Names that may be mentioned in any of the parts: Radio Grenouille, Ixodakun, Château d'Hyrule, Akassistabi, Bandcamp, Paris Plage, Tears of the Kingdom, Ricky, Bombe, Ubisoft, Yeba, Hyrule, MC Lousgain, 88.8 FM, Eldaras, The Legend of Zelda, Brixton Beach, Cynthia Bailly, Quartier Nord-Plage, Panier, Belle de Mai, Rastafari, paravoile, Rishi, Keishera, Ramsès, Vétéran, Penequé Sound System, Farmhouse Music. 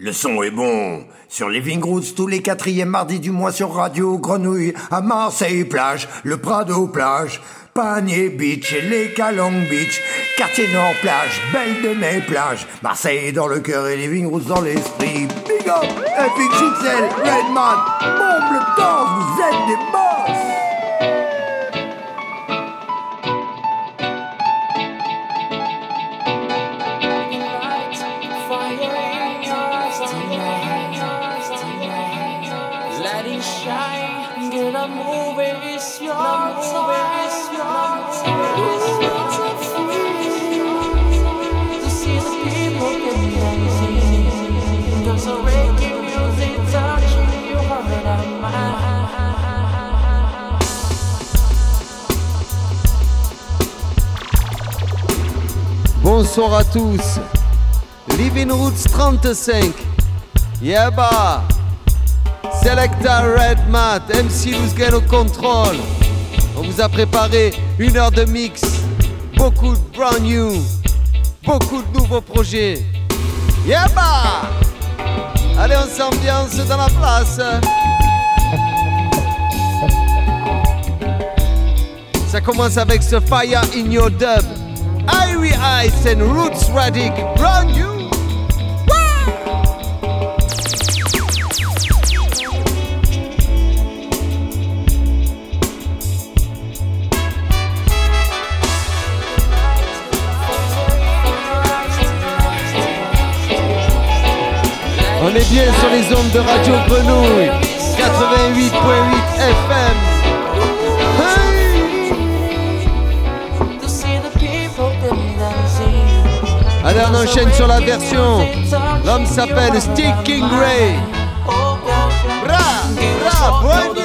Le son est bon, sur Living Roots tous les 4e mardis du mois sur Radio Grenouille, à Marseille-Plage, le Prado-Plage, Panier Beach et les Calong Beach, Quartier Nord-Plage, Belle de Mai plage, Marseille dans le cœur et Living Roots dans l'esprit. Big up, FXXL, Redman, Bombe le temps, vous êtes des boss! Bonsoir à tous, Living Roots 35, Yeba, Selecta Red Mat, MC Lousgain au contrôle. On vous a préparé une heure de mix, beaucoup de brand new, beaucoup de nouveaux projets. Yeba! Allez, on s'ambiance dans la place. Ça commence avec ce Fire in Your Dub. Ivy Ice and Roots Radic, brand new. On est bien sur les ondes de Radio Grenouille, 88.8 FM. Allez, on enchaîne sur la version. L'homme s'appelle Sticking Ray. Bra, bra, bravo.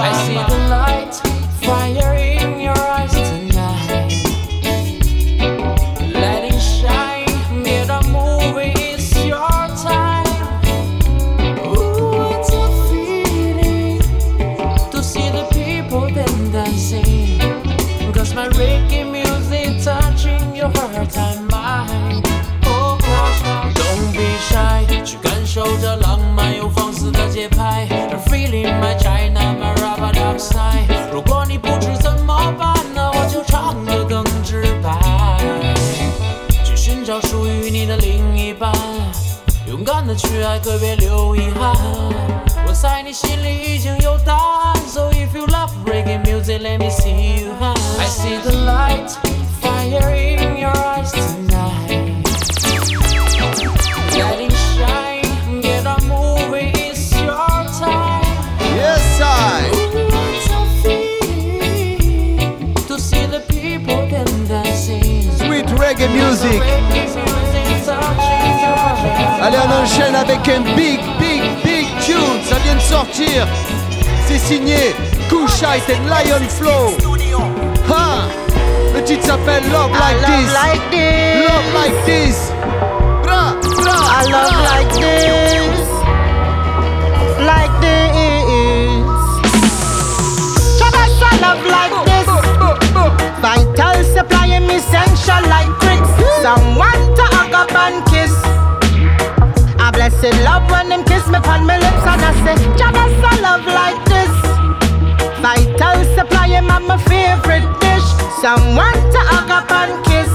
I see the light, fire in your eyes tonight. Let it shine, get a movie, it's your time. Ooh, it's a feeling to see the people then dancing. Cause my reggae music touching your heart and mind. Oh gosh, don't be shy, 去感受着浪漫又放肆的节拍。Feeling my China, my rubber duck sign. 如果你不知怎么办呢，我就唱得更直白。去寻找属于你的另一半，勇敢的去爱，可别留遗憾。我在你心里已经有答案。So if you love reggae music, let me see you high. I see the light, fire in your eyes tonight. Letting shine, get a moving. Reggae music. Allez, on enchaîne avec un big, big, big tune. Ça vient de sortir. C'est signé Koushite and Lion Flow. Huh. Le titre s'appelle Love Like This. Love Like This. Bra, bra, I love like this. Like this. Shabbat, I love like this. Vital supplying me essential like tricks. Someone to hug up and kiss. I bless it, love when them kiss me on my lips and I say, Jadas, I love like this. Vital supplying me my favorite dish. Someone to hug up and kiss.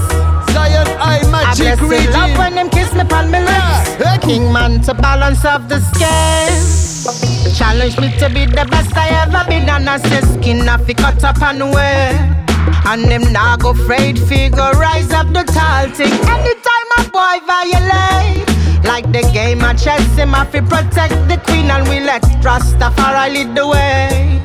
Zion, I bless it, love when them kiss me on my lips. Yeah. King man to balance off the scale. Challenge me to be the best I ever been and I say, skin off it cut up and wear. And them now go afraid figure rise up the tall thing. Anytime a boy violate, like the game of chess, him have to protect the queen and we let Rastafari lead the way.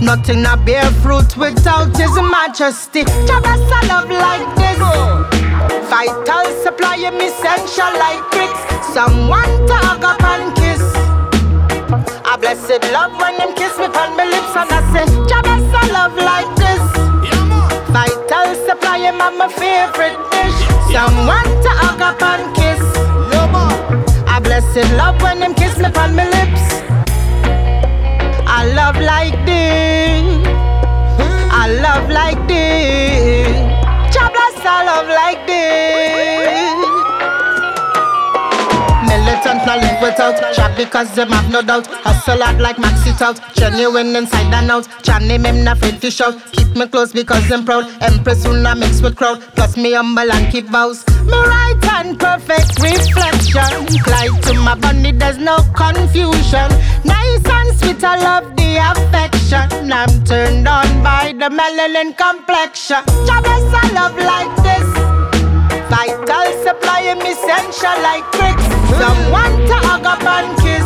Nothing a bear fruit without his majesty. Jadas I love like this. Vital supply him essential like tricks. Someone to hug up and kiss. I blessed love when him kiss me on my lips and I say, Jadas I love like this. come at my favorite dish. Someone to hug up and kiss. No more. I blessed love when them kiss me on my lips. I love like thee. I love like thee. Jah bless, I love like thee. Militant no live without. Trap because them have no doubt. Hustle hard like Maxi Tout. Genuine inside and out. Channing him not afraid to shout. Keep me close because I'm proud. Empress who not mix with crowd. Plus me humble and keep vows. Me right and perfect reflection. Glide to my bunny, there's no confusion. Nice and sweet, I love the affection. I'm turned on by the melanin complexion. Jah bless, I love like this. Vital supply him essential like tricks. Someone to hug up and kiss.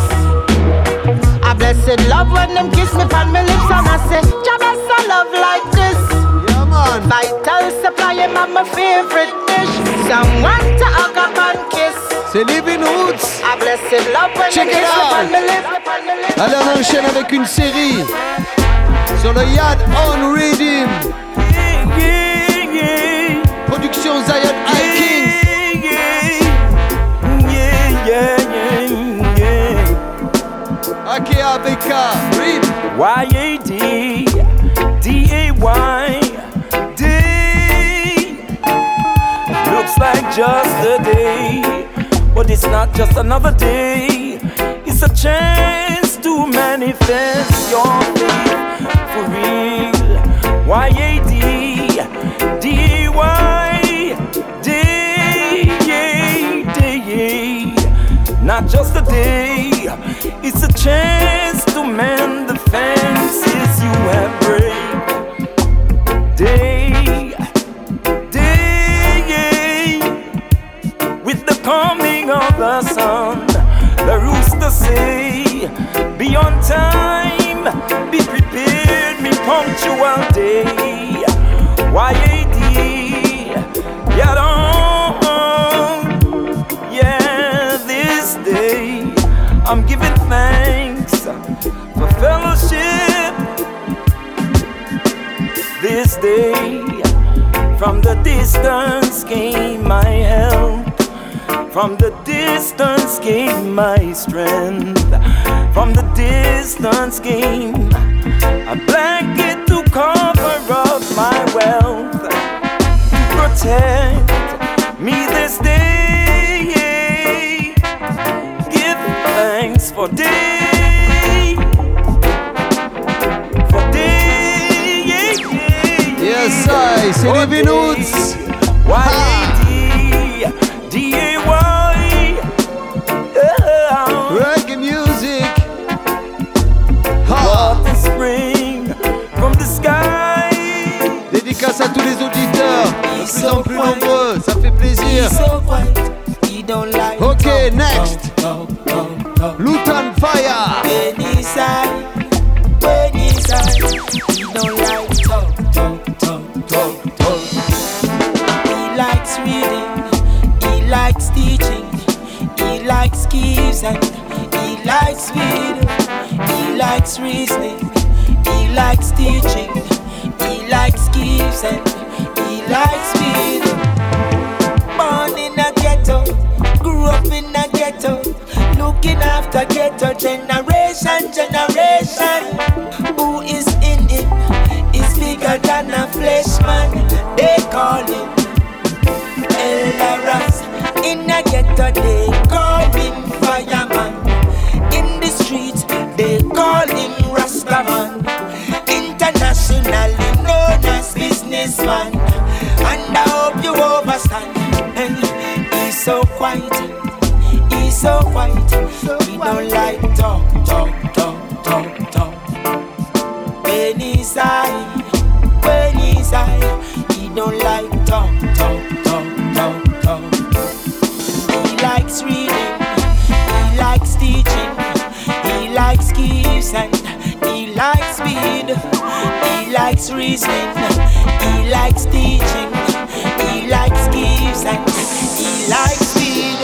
I blessed love when them kiss me on my lips and I say, Jah bless a love like this. Yeah, man. Vital supply him and my favorite dish. Someone to hug up and kiss. C'est Living Roots. I blessed love when them kiss me on my lips. Alors on enchaîne avec une série sur le Yad on Redeem. Production Zion Hikings. Akea Beka, RIP Y-A-D D-A-Y D. Looks like just a day, but it's not just another day. It's a chance to manifest your faith for real. Y-A-D D-A-Y D-A-D. Not just a day, it's a chance to mend the fences you have break. Day, with the coming of the sun, the rooster say, be on time, be prepared, be punctual day. Y-A-D, get on, yeah, this day I'm giving thanks for fellowship. This day, from the distance came my help. From the distance came my strength. From the distance came a blanket to cover up my wealth. Protect me this day. Give thanks for day. For day. Yes, I c'est Living Roots. Reggae music. What a spring from the sky. Dédicace à tous les auditeurs, de plus en plus nombreux, ça fait plaisir. Ok, next. Loot on fire. He likes reading, he likes teaching. He likes keys and he likes reading. He likes reasoning, he likes teaching. He likes keys and he likes reading. Born in a ghetto, grew up in a ghetto. Looking after ghetto generation, generation. Who is in it is bigger than a flesh man. They call him Eldaras. In a ghetto they call him fireman. In the streets they call him Rastaman. Internationally known as businessman. And I hope you overstand. He's so quiet, he's so quiet. We don't like talk. When he's high, he don't like talk. He likes reading, he likes teaching, he likes gifts and he likes speed. He likes reasoning, he likes teaching, he likes gifts and he likes speed.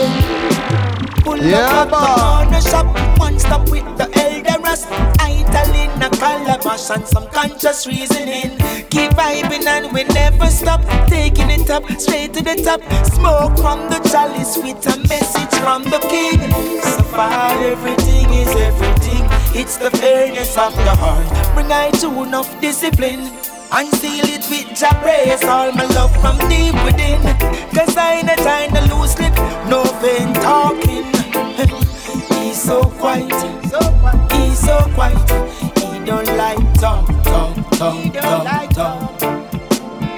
Pull up on the shop, one stop with the elder us. I tell in a calabash and some conscious reasoning. Keep vibing and we never stop. Taking it up, straight to the top. Smoke from the chalice with a message from the king. So far everything is everything. It's the fairness of the heart. Bring I tune of discipline and seal it with your prayers. All my love from deep within. Cause I ain't trying to lose it. No vain talking. He's so quiet. He's so quiet. He don't like talk.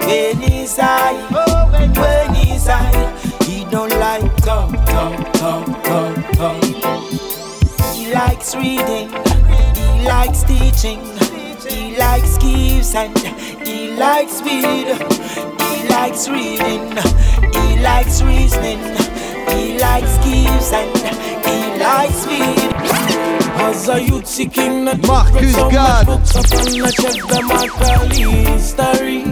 When he's high, he don't like talk. He likes reading. He likes teaching. He likes gifts and he likes weed. He likes reading. He likes reasoning. He likes gifts and he likes weed. As a youth seeking not Marcus God books upon the chest, the marker history.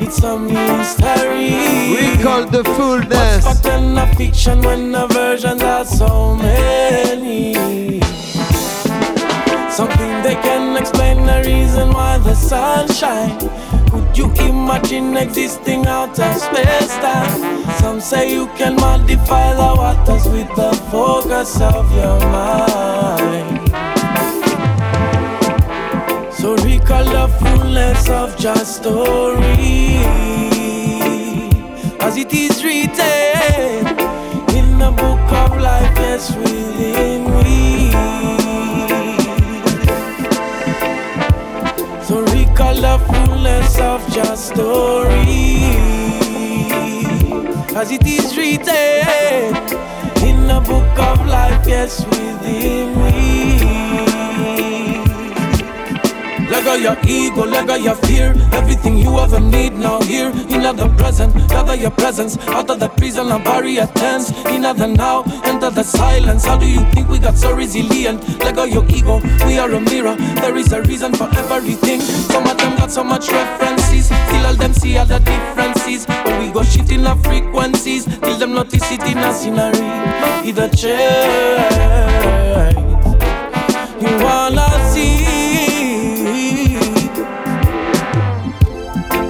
It's a mystery. Recall the fullness. What's fucking a fiction when the versions are so many? Something they can explain the reason why the sun shines. Could you imagine existing out of space time? Some say you can modify the waters with the focus of your mind. So recall the fullness of your story as it is written in the book of life that's within me. So recall the fullness of your story as it is written in the book of life, yes, within me. Let go your ego, let go your fear. Everything you ever need now here. In the present, gather your presence. Out of the prison and barrier tense. In the now, enter the silence. How do you think we got so resilient? Let go your ego, we are a mirror. There is a reason for everything. Some of them got so much references. Still all them see all the differences. But we go shifting our frequencies. Till them notice it in our scenery. In the change you wanna see.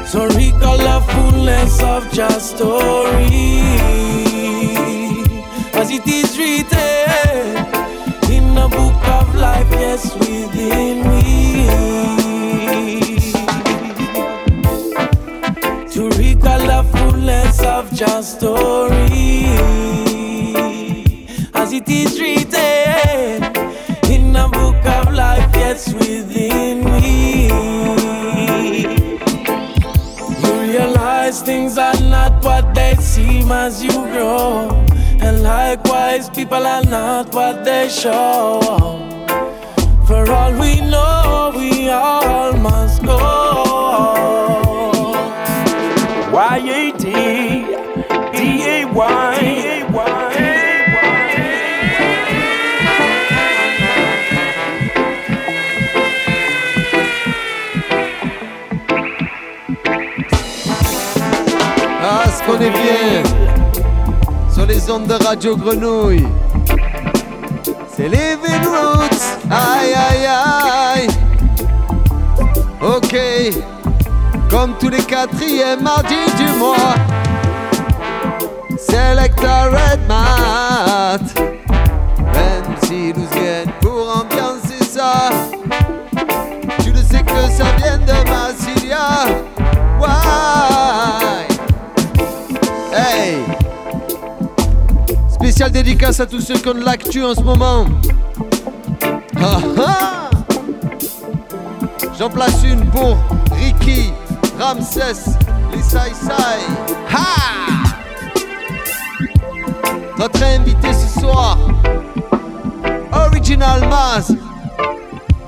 So recall the fullness of your story as it is written in the book of life, yes, within me. To recall the fullness of your story as it is written in the book of life, yes, within me. Things are not what they seem as you grow, and likewise people are not what they show. For all we know, we all must go. On est bien sur les ondes de Radio Grenouille. C'est Living Roots. Aïe aïe aïe. Ok. Comme tous les quatrièmes mardis du mois, Selecta Red Mat. Même si nous viennent pour ambiancer ça. Tu le sais que ça vient de Massilia. Waouh. Hey. Spéciale dédicace à tous ceux qui ont de l'actu en ce moment. Ah ah. J'en place une pour Ricky, Ramsès, les Sai Sai. Ha. Notre invité ce soir, Original Maz.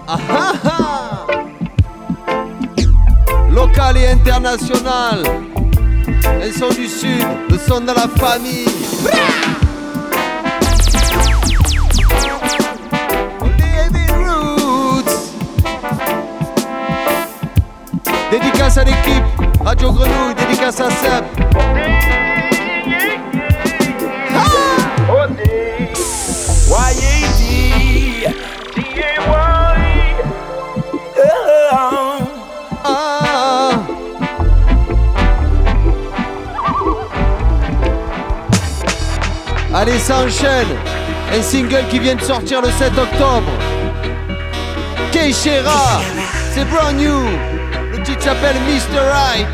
Ah ah ah. Local et international. Elles sont du sud, le son de la famille. Living Roots. Dédicace à l'équipe Radio Grenouille, dédicace à Seb. Allez, ça enchaîne. Un single qui vient de sortir le 7 octobre. Keishera, c'est brand new. Le titre s'appelle Mr. Right.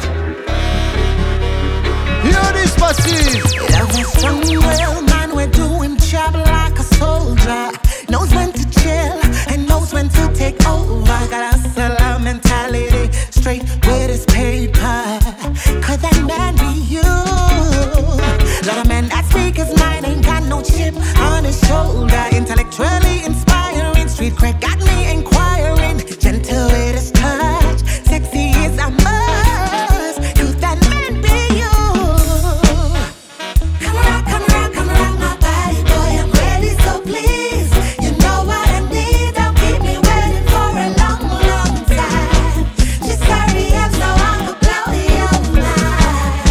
Here this passes. Love is somewhere, man, we're doing job like a soldier. Knows when to chill and knows when to take over. Got a salam mentality, straight with his paper. Could that man be you? Lot of men that speak his mind ain't got no chip on his shoulder. Intellectually inspiring, street cred got me inquiring. Gentle with his touch, sexy is a must. Could that man be you? Come rock, come rock, come rock my body, boy, I'm ready, so please. You know what I need, don't keep me waiting for a long, long time. Just hurry up so I can blow your mind.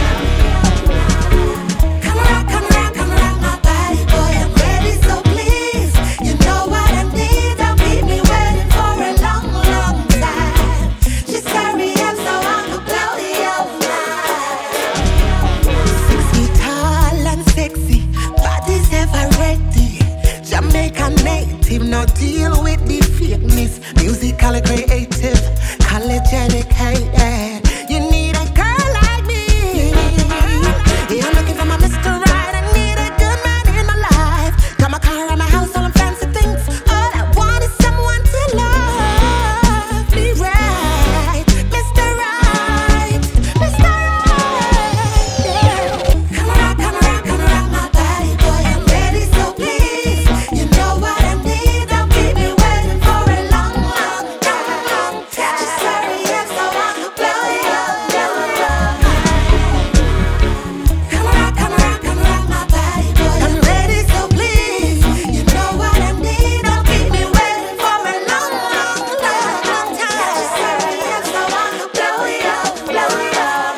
Come rock, come rock my body, boy, I'm ready, so please. You know what I need, don't keep me waiting for a long, long time. Just hurry up so I can blow your mind. 6 feet tall and sexy, body's ever ready. Jamaica native, no deal with the fakeness. Musically creative, college educated. You need a girl like me. Yeah, I'm looking for my Mr. Right. I need a good man in my life. Got my car and my house, all them fancy things. All I want is someone to love me right, Mr. Right, Mr. Right. Come around, come around my body, boy, I'm ready, so please. You know what I need, don't keep me waiting for a long, long time. Just hurry up so I can blow your mind. Come around, come around my body, boy, I'm ready, so please. You know what I need, don't keep me waiting for a long, long, long, long time. Just hurry up so I can blow your mind.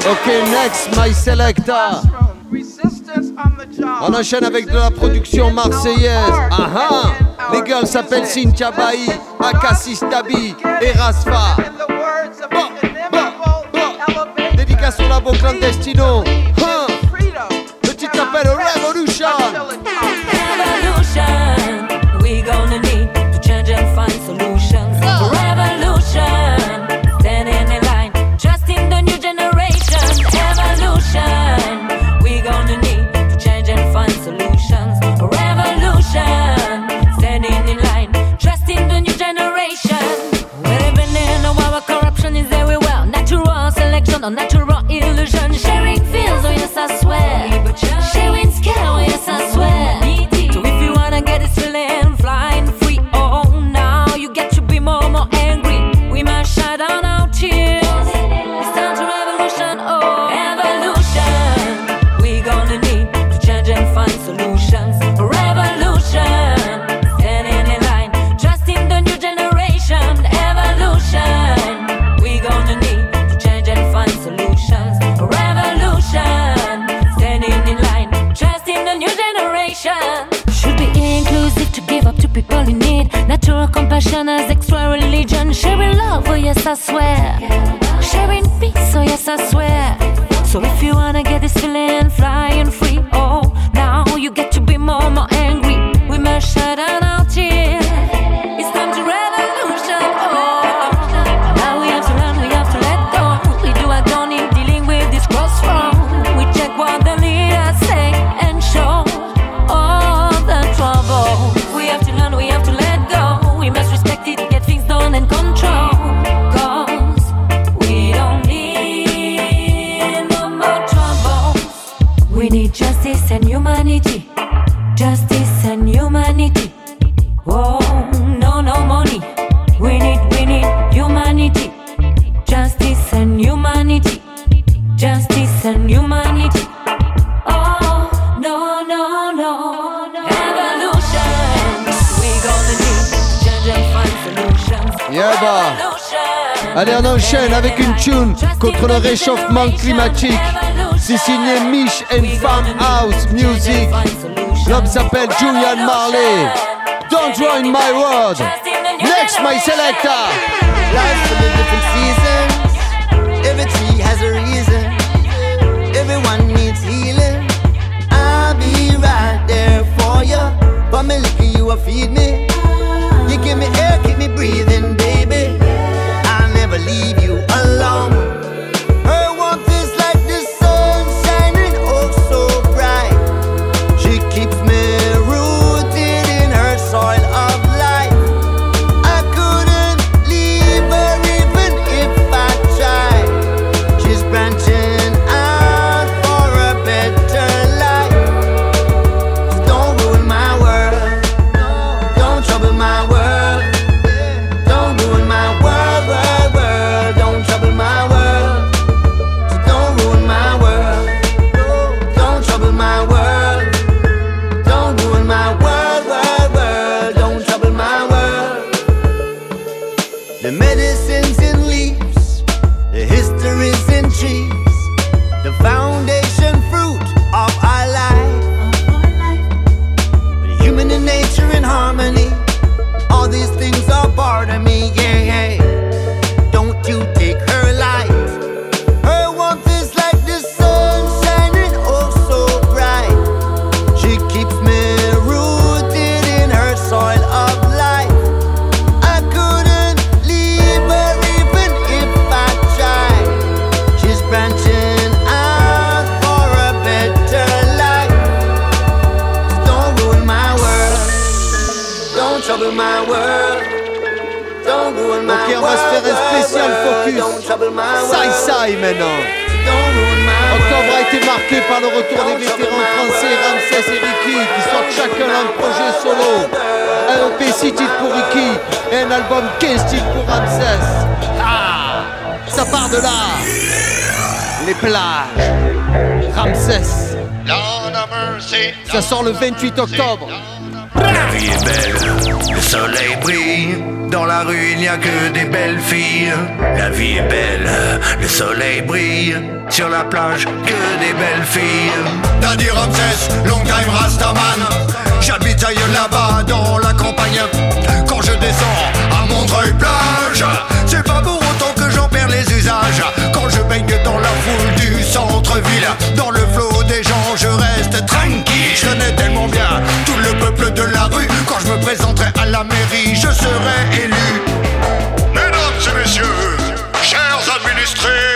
Ok, next, my Selecta. On enchaîne avec de la production marseillaise. Aha! Les gars s'appellent Cynthia Bailly, Akassistabi et Rasfa. Bon, bon, bon. Dédicace au labo clandestino. Hein. Le titre s'appelle Revolution. Revolution, we gonna need to change and find solutions. Revolution, standing in line, trusting the new generation. Evolution, we gonna need to change and find solutions. Revolution, standing in line, trusting the new generation. We're living in a world where corruption is everywhere. Natural selection or natural illusion. Sharing feels, oh yes I swear. Sharing scale, oh yes I swear. So if you wanna get this feeling, flying free, oh now you get to be more, more angry. We must shut down our tears. It's time to revolution, oh evolution. We gonna need to change and find solutions. Revolution, standing in line, trusting the new generation. Evolution, we gonna need to change and find solutions. Revolution, standing in line, trusting the new generation. Should be inclusive to give up to people in need. Natural compassion as extra religion. Sharing love, oh yes I swear. Sharing peace, oh yes I swear. So if you wanna get this feeling, flying free, oh now you get to be more, more angry. We must shut down our tears. It's time to revolution, oh now we have to learn, we have to let go. We do our don't need dealing with this cross from. We check what the leaders say and show all the trouble. We have to learn, we have to let go. We must respect it, get things done and control. Cause we don't need no more trouble. We need justice and humanity. Justice and humanity. Whoa, no, no money. We need humanity. Justice and humanity. Justice and humanity. Oh, no. Evolution. We gonna need to change and find solutions. Yeba. Evolution. Allez, on enchaîne avec une tune contre le réchauffement climatique. C'est signé Mich and Farmhouse Music. L'homme s'appelle Julian Marley. Don't join my world. Next, my selector. Life's full of different seasons. Every tree has a reason. Everyone needs healing. I'll be right there. Ok, on va se faire un spécial focus Sai maintenant. Octobre a été marqué par le retour des vétérans français Ramsès et Ricky, qui sortent chacun un projet solo. Un EP 6 titres pour Ricky et un album 15 titres pour Ramsès. Ah, ça part de là. Les plages Ramsès. Ça sort le 28 octobre. La vie est belle, le soleil brille. Dans la rue il n'y a que des belles filles. La vie est belle, le soleil brille. Sur la plage, que des belles filles. Daddy Ramsès, long time Rastaman. J'habite ailleurs là-bas dans la campagne. Quand je descends à Montreuil Plage, c'est pas pour autant que j'en perds les usages. Quand je baigne dans la foule du centre-ville, dans le flot des gens je reste tranquille. Je n'ai tellement bien tout le peuple de la rue. Quand je me présenterai à la mairie, je serai élu. Mesdames et messieurs, chers administrés,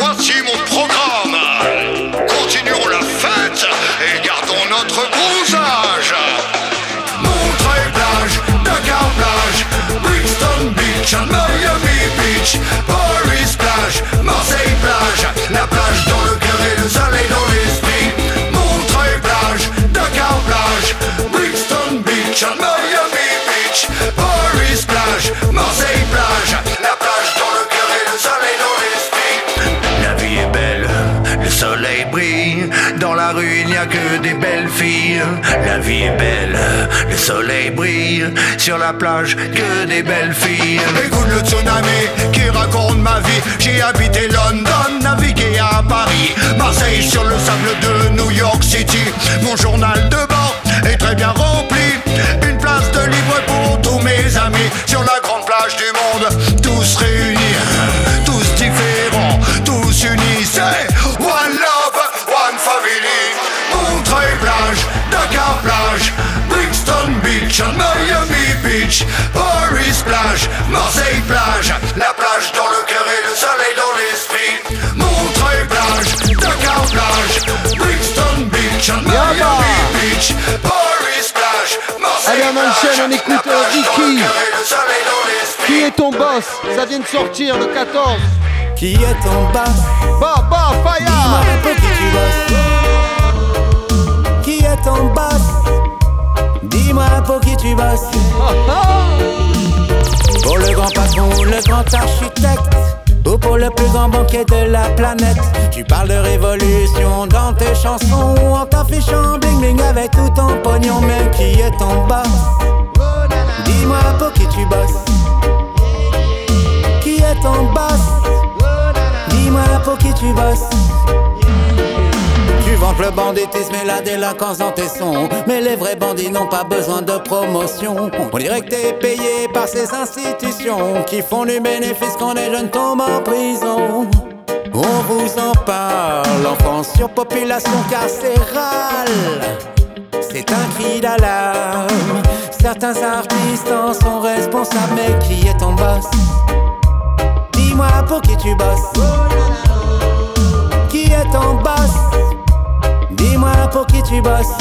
voici mon programme. Continuons la fête et gardons notre bronzage. Montreuil-Plage, Dakar-Plage, Brixton Beach, Miami Beach, Paris Plage, Marseille-Plage, la plage dans le cœur et le soleil dans l'esprit. Montreuil-Plage, Dakar-Plage, Brixton Beach, Miami Beach, Paris Plage, Marseille-Plage, la plage dans le cœur et le soleil dans l'esprit. La vie est belle, le soleil brille. Dans la rue il n'y a que des belles filles. La vie est belle, le soleil brille. Sur la plage, que des belles filles. Écoute le tsunami qui raconte ma vie. J'ai habité London, navigué à Paris, Marseille sur le sable de New York City. Mon journal de bord est très bien rempli. Une place de libre pour tous mes amis. Sur la grande plage du monde, tous réunis, tous différents, tous unis. C'est one love, one family. Montreuil-Plage, Dakar-Plage, Brixton Beach, Miami Beach, Paris-Plage, Marseille-Plage, la plage dans le cœur et le soleil dans l'esprit. Montreuil-Plage, Dakar-Plage, Brixton Beach, Miami Beach, Paris-Plage, Marseille-Plage. Allez, on enchaîne, on écoute Ricky. Qui est ton boss? Ça vient de sortir le 14. Qui est en bas? Bah, fire! Dis-moi un peu qui tu bosses. Qui est en bas? Dis-moi un peu qui tu bosses. Pour le grand patron, le grand architecte, ou pour le plus grand banquier de la planète. Tu parles de révolution dans tes chansons, en t'affichant bling bling avec tout ton pognon. Mais qui est en bas? Dis-moi un peu qui tu bosses. Qui est en bas? Dis-moi pour qui tu bosses. Tu vantes le banditisme et la délinquance dans tes sons, mais les vrais bandits n'ont pas besoin de promotion. On dirait que t'es payé par ces institutions qui font du bénéfice quand les jeunes tombent en prison. On vous en parle, enfants sur population carcérale. C'est un cri d'alarme. Certains artistes en sont responsables. Mais qui est ton boss? Dis-moi pour qui tu bosses. Qui est ton boss? Dis-moi pour qui tu bosses.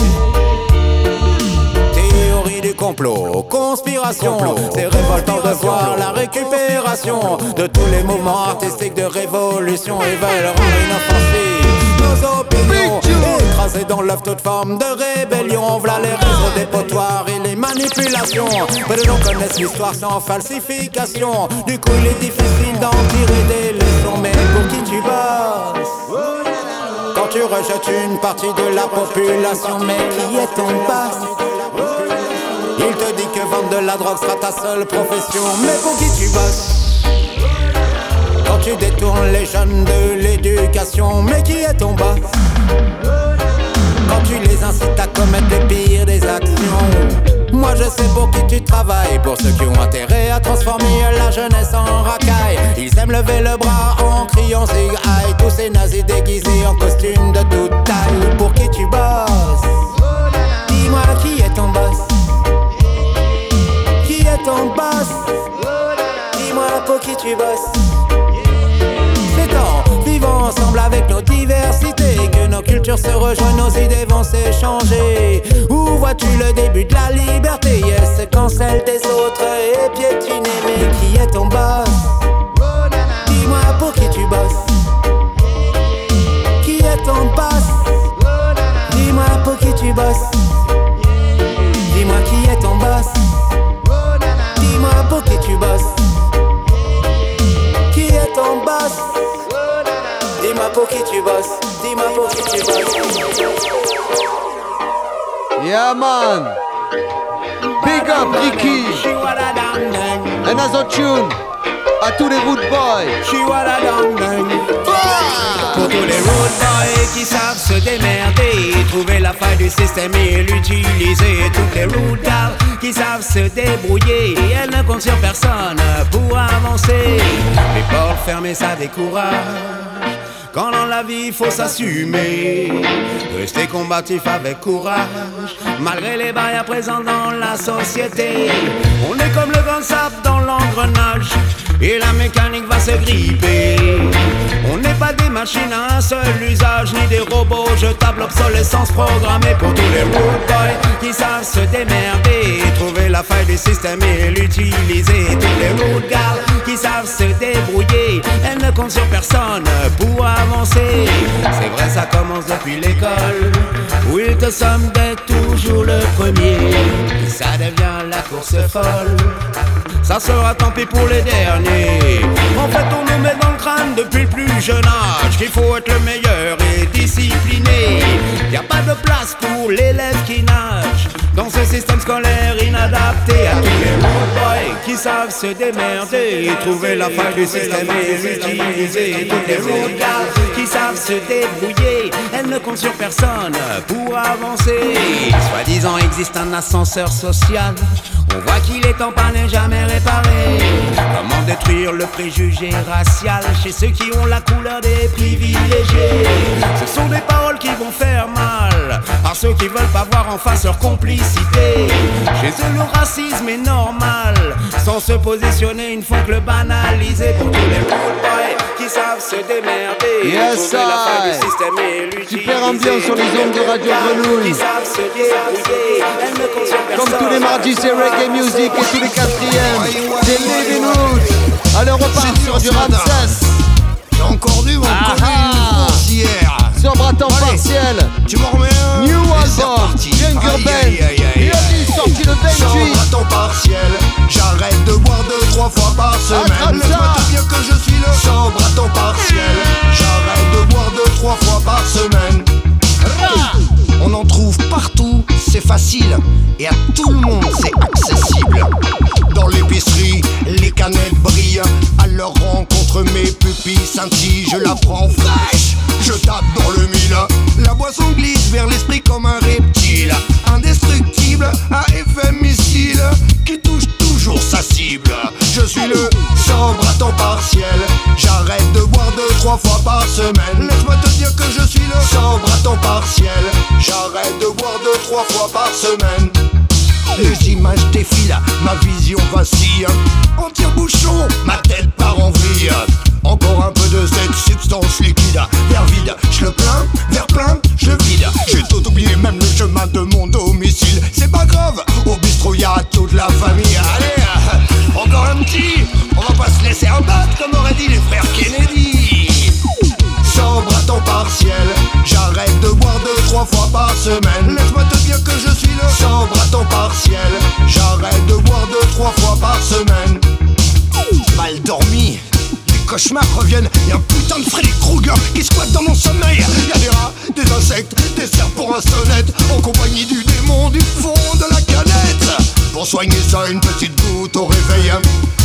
Théorie du complot, conspiration, c'est révoltant de voir la récupération de tous les mouvements artistiques de révolution. Ils veulent rendre inoffensive nos opinions, écrasées dans l'œuf toute forme de rébellion. V'là les réseaux dépotoirs et les manipulations. Peu de gens connaissent l'histoire sans falsification. Du coup il est difficile d'en tirer des leçons. Mais pour qui tu bosses? Quand tu rejettes une partie de la population. Mais qui est ton boss? Il te dit que vendre de la drogue sera ta seule profession. Mais pour qui tu bosses? Quand tu détournes les jeunes de l'éducation. Mais qui est ton boss? Quand tu les incites à commettre les pires des actions. Moi je sais pour qui tu travailles. Pour ceux qui ont intérêt à transformer la jeunesse en racaille. Ils aiment lever le bras en criant zig aïe. Tous ces nazis déguisés en costume de toute taille. Pour qui tu bosses? Dis-moi qui est ton boss? Ton boss, dis-moi pour qui tu bosses. C'est en vivant ensemble avec nos diversités que nos cultures se rejoignent, nos idées vont s'échanger. Où vois-tu le début de la liberté? Yes, quand celle des autres bosses. Dis-moi pour qui tu bosses. Yeah man, big up Ricky. Another tune à tous les road boys. Pour tous les road boys qui savent se démerder, trouver la faille du système et l'utiliser. Toutes les road gals qui savent se débrouiller, elles ne comptent sur personne pour avancer. Les portes fermées ça décourage, quand dans la vie faut s'assumer. Rester combatif avec courage, malgré les barrières présentes dans la société. On est comme le grand sable dans l'engrenage, et la mécanique va se gripper. On n'est pas des machines à un seul usage, ni des robots jetables, obsolescence programmée. Pour tous les road boys qui savent se démerder, trouver la faille du système et l'utiliser. Tous les road girls qui savent se débrouiller, elles ne comptent sur personne pour avancer. C'est vrai ça commence depuis l'école, où ils te somment d'être toujours le premier. Ça devient la course folle, ça sera tant pis pour les derniers. En fait on nous met dans le crâne depuis le plus jeune âge qu'il faut être le meilleur et discipliné. Y'a pas de place pour l'élève qui nage dans ce système scolaire inadapté. À tous les road boys qui savent se démerder, trouver la faille du système et l'utiliser. Toutes les road girls qui savent se débrouiller, elles ne comptent sur personne pour avancer. Soi-disant existe un ascenseur social, on voit qu'il est en panne et jamais réparé. Comment détruire le préjugé racial chez ceux qui ont la couleur des privilégiés? Ce sont des paroles qui vont faire mal à ceux qui veulent pas voir en face leur complicité. Chez eux le racisme est normal, sans se positionner une fois que le banaliser. Pour tous les road boys qui savent se démerder, yes, trouver la fin du système et l'utiliser. Super ambiance sur les ondes de Radio Grenouille. Comme tous les mardis c'est reggae music, et tous les quatrièmes c'est Living Roots. Allez on repart sur du Ramsès. J'ai encore lu mon colis hier sur Braton partiel. Tu m'en remets un New Album Jungle Bell. Il a sorti le 28 sur Braton partiel. J'arrête de boire 2-3 fois par semaine. Laisse-moi te dire que je suis le sur Braton partiel. J'arrête de boire 2-3 fois par semaine. On en trouve partout, c'est facile, et à tout le monde c'est accessible. Dans l'épicerie, les canettes brillent, à leur rencontre mes pupilles scintillent. Je la prends fraîche, je tape dans le mille, la boisson glisse vers l'esprit comme un reptile. Indestructible, à effet missile, qui touche toujours sa cible. Je suis le sobre à temps partiel, j'arrête de boire 2-3 fois par semaine. Laisse-moi te dire que je suis le sobre à temps partiel, j'arrête de boire 2-3 fois par semaine. Les images défilent, ma vision vacille, en tire-bouchon, ma tête part en vrille. Encore un peu de cette substance liquide, vers vide, je le plains, vers plein, je vide. J'ai tout oublié, même le chemin de mon domicile. C'est pas grave, au bistrot y'a toute la famille. Allez, encore un petit, on va pas se laisser abattre comme auraient dit les frères Kennedy. Sobre à temps partiel, j'arrête de boire 2-3 fois par semaine. Laisse-moi te dire que je suis le sobre à temps partiel, j'arrête de boire 2-3 fois par semaine. Mal dormi, cauchemars reviennent, y'a un putain de Freddy Krueger qui squatte dans mon sommeil. Y'a des rats, des insectes, des serpents à sonnette, en compagnie du démon du fond de la canette. Pour soigner ça, une petite goutte au réveil,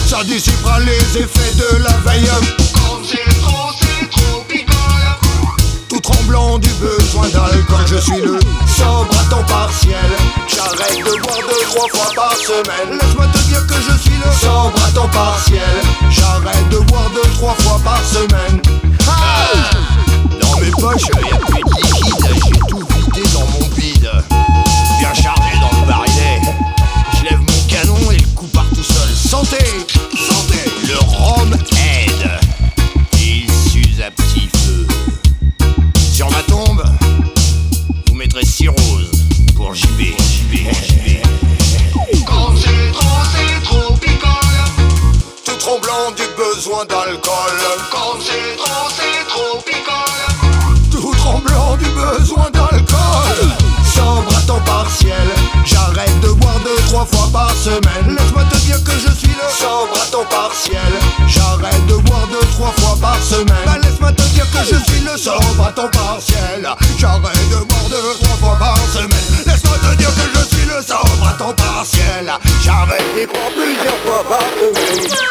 ça dissipera les effets de la veille. Quand c'est trop picole, tout tremblant du besoin d'alcool. Je suis le sobre à temps partiel, j'arrête de boire 2-3 fois par semaine. Laisse-moi te dire que je suis le sobre à temps partiel, j'arrête de boire 2-3 fois par semaine. Dans mes poches y'a plus de liquide, j'ai tout vidé dans mon bide, bien chargé dans le barillet. Je lève mon canon et le coup part tout seul. Santé, santé. Le rhum aide, il s'use à petit feu. Sur ma tombe, vous mettrez 6 roses pour JB. Quand c'est trop picole, tout tremblant du besoin d'alcool. Quand c'est trop picole, tout tremblant du besoin d'alcool. Sobre à temps partiel, j'arrête de boire 2-3 fois par semaine. Laisse-moi te dire que je suis le sobre à temps partiel, j'arrête de boire 2-3 fois par semaine. Bah, laisse-moi te dire que Je suis le sombre à temps partiel. J'arrête de border 3 fois par semaine. Laisse-moi te dire que je suis le sombre à temps partiel. J'arrête d'y prendre plusieurs fois par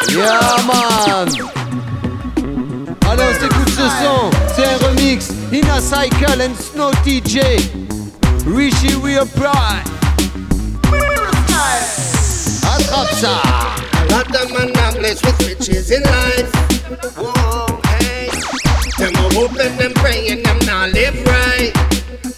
semaine. Yeah man. Allez on s'écoute ce son. C'est un remix In a Cycle and Snow TJ Rishi Reapply. Attrape ça. I love the man I'm blessed with riches in life. Whoa, hey. Them all hoping and praying them not live right.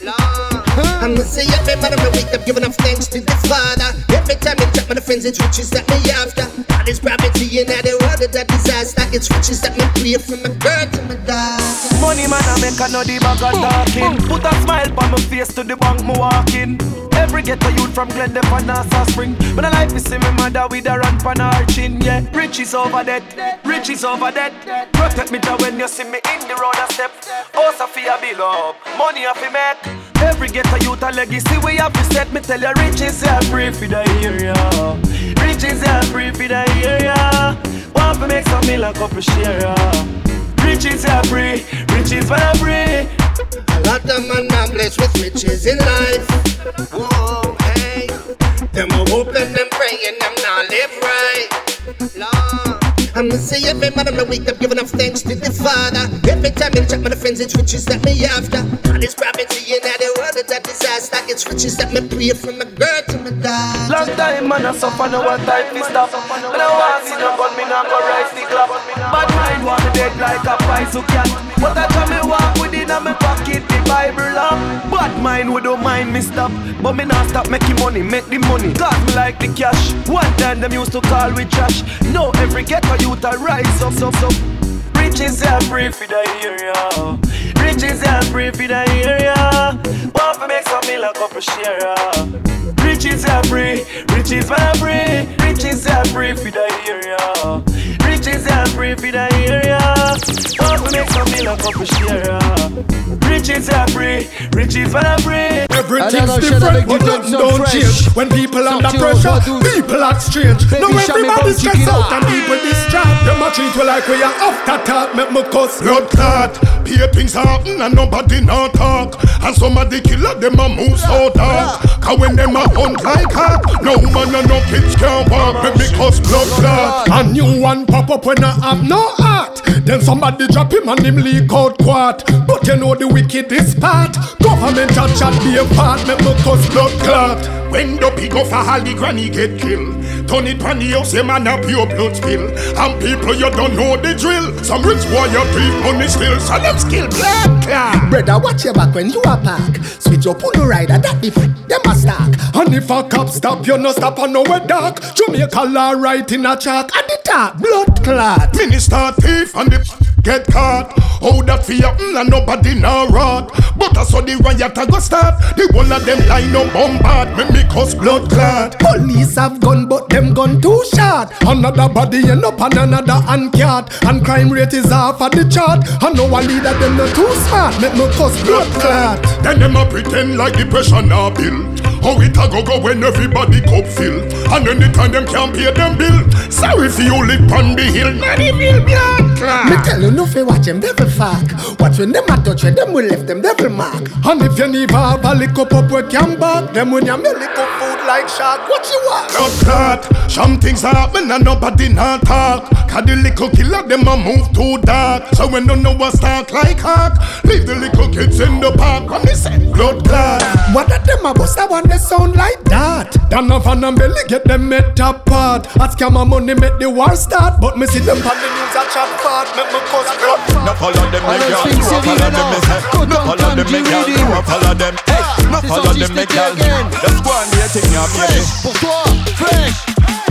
Lord. I'm gonna say everybody when I wake up giving up thanks to this Father. Every time I check my friends it's riches that me after. God is property and I don't want it that disaster. It's riches that me create from my birth to my death. Money man I make I know the bag of talking. Put a smile on my face to the bank me walking. Every ghetto youth from Glendale and Nassau Spring. When I like to see my mother with her hand on her chin, yeah. Riches over that, riches over that. Protect me down when you see me in the road a step. Oh, Sophia, be love, money off the mat. Every ghetto youth a legacy we have to set. Me tell you, riches are free for the area. Riches are free for the area. Want to make some like up a share. Riches are free, riches for free. A lot of man are blessed with riches in life. Whoa, hey. Them are hoping and praying them not live right. Lord. I'm gonna say every man on my wake up giving up thanks to the Father. Every time I check my friends it's riches that me after. God is property and I don't want it that disaster. It's riches that me pray from my birth to my death. Long time man I suffer no one type this stuff. When I want to see no gun me not go rise the club. Bad mind want to dead like a price who can. But I come and walk with it and me pocket the Bible up. Bad mind we don't mind me stop. But me not stop making money, make the money. God me like the cash. One time them used to call with trash. Now every ghetto youth I rise up. Riches are free for the area. Riches are free for the area. Want to make some like up a share. Riches are free, riches are free. Riches are free for the area. Riches are free for the area. Want to make some like up a share. Riches are free, riches are free. Everything's different, but things don't change. When people under pressure, people act strange. Now everybody stressed out and people distract. Them a treat you like we are afterthought. Make me cuss blood clot. Here things happen and nobody not talk. And some of the killer them a move so dark. Cause when them a hunt like hot, no woman and no kids can walk. Make me cuss blood clot. A new one pop up when I have no heart. Then somebody drop him and him leak out quart. But you know the wickedest part. Government a chat be a part, make me cuss blood clot. When the pig off a holly granny get killed, turn it pan the house, a man a pure blood spill. And people you don't know the drill. Some rich warrior thief money still, so them skill blood clot. Brother watch your back when you a park. Switch your pull rider, that be them a stack. And if a cop stop, you no stop and nowhere dark. Jamaica law right in a chalk and the talk blood clot. Minister thief and the get caught, how that fear and nobody now rot. But I saw the riot a go start. The one of them line up bombard. Make me cause blood clot. Police have gun but them gun too short. Another body end up and another uncat. And crime rate is half of the chart. And no one leader them not too smart. Make me cause blood clot. Then them a pretend like depression are built. How it a go when everybody cup filled. And anytime them can't pay them bill. Sorry if you live on the hill. Money will blood clot. Me tell you no fi watch them devil fuck. Watch when them a touch with them we left them devil mark. And if you never have a lick up we can back. Them when you make lick up food like shark. What you want? Blood clot. Some things happen and nobody not talk. Cause the little killer them a move too dark. So when no was talk like hawk. Leave the little kids in the park. When they send blood clot. What a them a bust a one they sound like that. Down off and belly get them met apart. Ask how my money make the war start. But me see them on the news a chop part. Make me cause. No follow them, make y'all do a follow them, is hell. No follow them, make y'all do a follow them. No follow them, make y'all do. Just go and do your thing, y'all baby. Fresh, pour toi, fresh.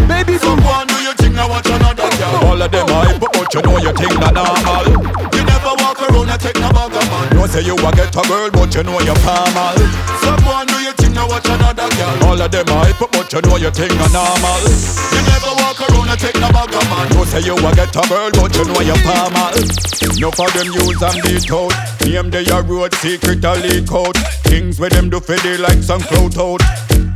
Baby, so go and do your thing, I want another girl. All of them hype, but you know your thing not normal. You never walk around and take no bugger man. You say you a get a girl, but you know you're formal. So go and do your thing, I want another girl. All of them hype, but you know your thing not normal. You never walk around and take no bugger man. You say you a get a girl, but you know you're formal. No for them use and beat out. Name they a road secret a leak out. Things with them do for they like some clout out.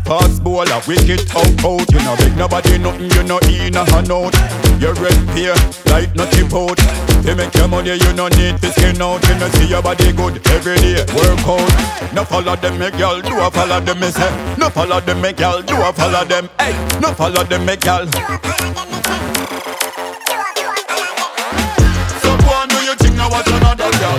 Pass baller, wicked out. You know make nobody nothing, you know in a hand out. You red pear, like nothing boat. They make your money, you no need to skin out. You know see your body good every day, work out. No follow them, make y'all do a follow them, me say. No follow them, make y'all do a follow them, hey. No follow them, make y'all do a follow them.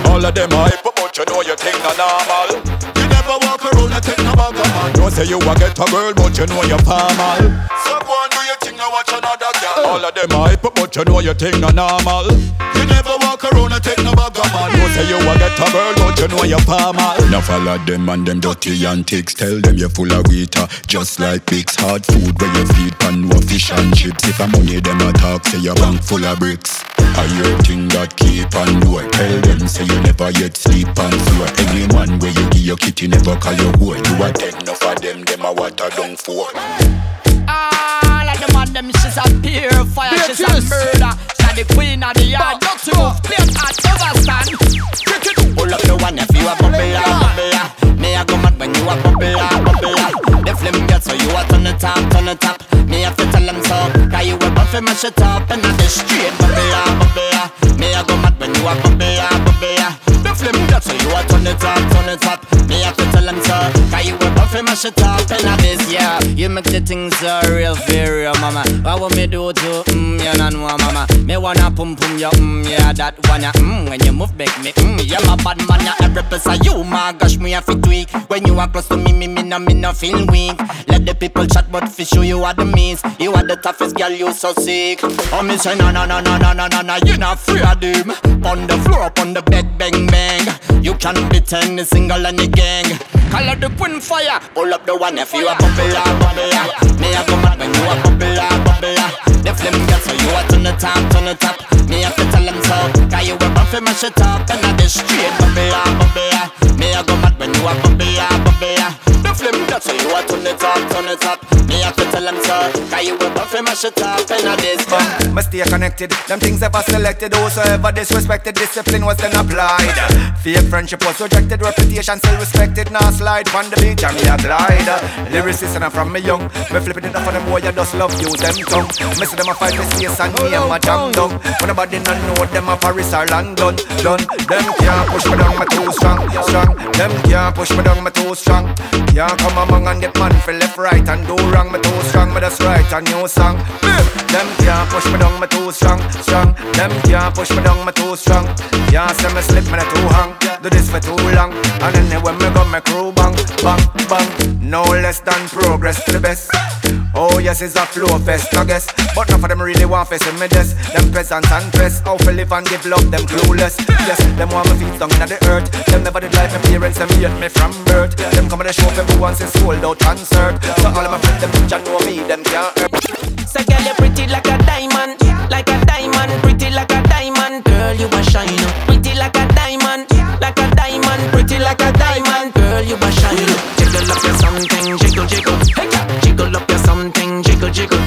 All of them hype, but you know you think they're normal. You never walk around and take no back of man. Don't say you a get a girl, but you know you're formal. So go and do your thing and watch another girl. All of them hype, but you know you think they're normal. You never walk around and take no back of man. Don't say you a get a girl, but you know you're formal. Now follow them and them dirty antics. Tell them you're full of water, just like pigs. Hard food where you feed pan with fish and chips. If I'm money them a talk, say your bank full of bricks. Are your thing that keep on do it? Tell them say you never yet sleep and so any man where you give your kitty never call your boy. You a take enough of them a water down for. Ah, like the man, them she's a pure fire, she's a murder. She's the queen of the yard, not to move, play at overstand. Pull up the one if you a popular, popular. Me a go mad when you a popular, popular. The flame girl so you a turn it up, turn it up. Me have to tell them so, cause you a buffy mash it up. And I the street, popular, popular. Me a go mad when you a popular, popular. The flame girl so you a turn it up, turn it up. Me have to tell them so, cause you a buffy mash it up. And I this, yeah, you make the things so real, very real, mama. What would me do to, you know, no, mama. Me wanna pum pum you, yeah, that one, yeah, when you move back, me, yeah, my bad man, yeah, every place of you, my gosh, me have to tweak. When you are close to me no feel weak. Let the people chat, but for sure you are the means. You are the toughest girl, you so sick. Oh, me say, no, no, no, no, no, no, no, no, you not freedom. On the floor, up on the bed, bang, bang. You can pretend the single and the gang. Call out the queen fire, pull up the one if you are popular, popular. Me a go mad when you are popular, popular. The flame girl, so you are turn it up, turn it up. Me have to tell them so, cause you a buffy mash it up. And I the street, popular, popular. Me a go mad when you are popular, popular. The flame girl, so you are turn it up, turn it up. Me have to tell them so, cause you a buffy mash it up. And I this one, must stay connected. Them things ever selected, whosoever disrespected. Discipline was then applied. Fake friendship was rejected, reputation still respected. Now slide on the beach and me a glide. Lyrics and I'm from me young. Me flipping it up for them boy, I just love you, them tongue. Me see them a fight with space and me and my jam down. When nobody not know them a Paris or London, done. Them can't push me down, me too strong, strong. Them can't push me down, me too strong. Can't come among and get man for left, right and do wrong. Me too strong, me just write a new song. Them can't push me down, me too strong, strong. Them can't push me down, me too strong. Can't see me slip, me not too hung. Do this for too long. And anyway me got my crew bang, bang, bang. No less than progress to the best. Oh yes, it's a flow fest, I guess. But none of them really want face in me desk. Them peasants and press, how to live and give love, them clueless. Yes, them want my feet down in the earth. Them never did life, my parents, them hate me from birth. Them come to the show every once it's sold out concert. So all of my friends, them bitch and know me, them can't hurt. So girl, you're pretty like a diamond. Like a diamond, pretty like a diamond. Girl, you a shine up. Pretty like a diamond. Like a diamond, pretty like a diamond. Girl, you a shine up. Jiggle up your something, jiggle, jiggle. Hey, jiggle up your something, jiggle, jiggle.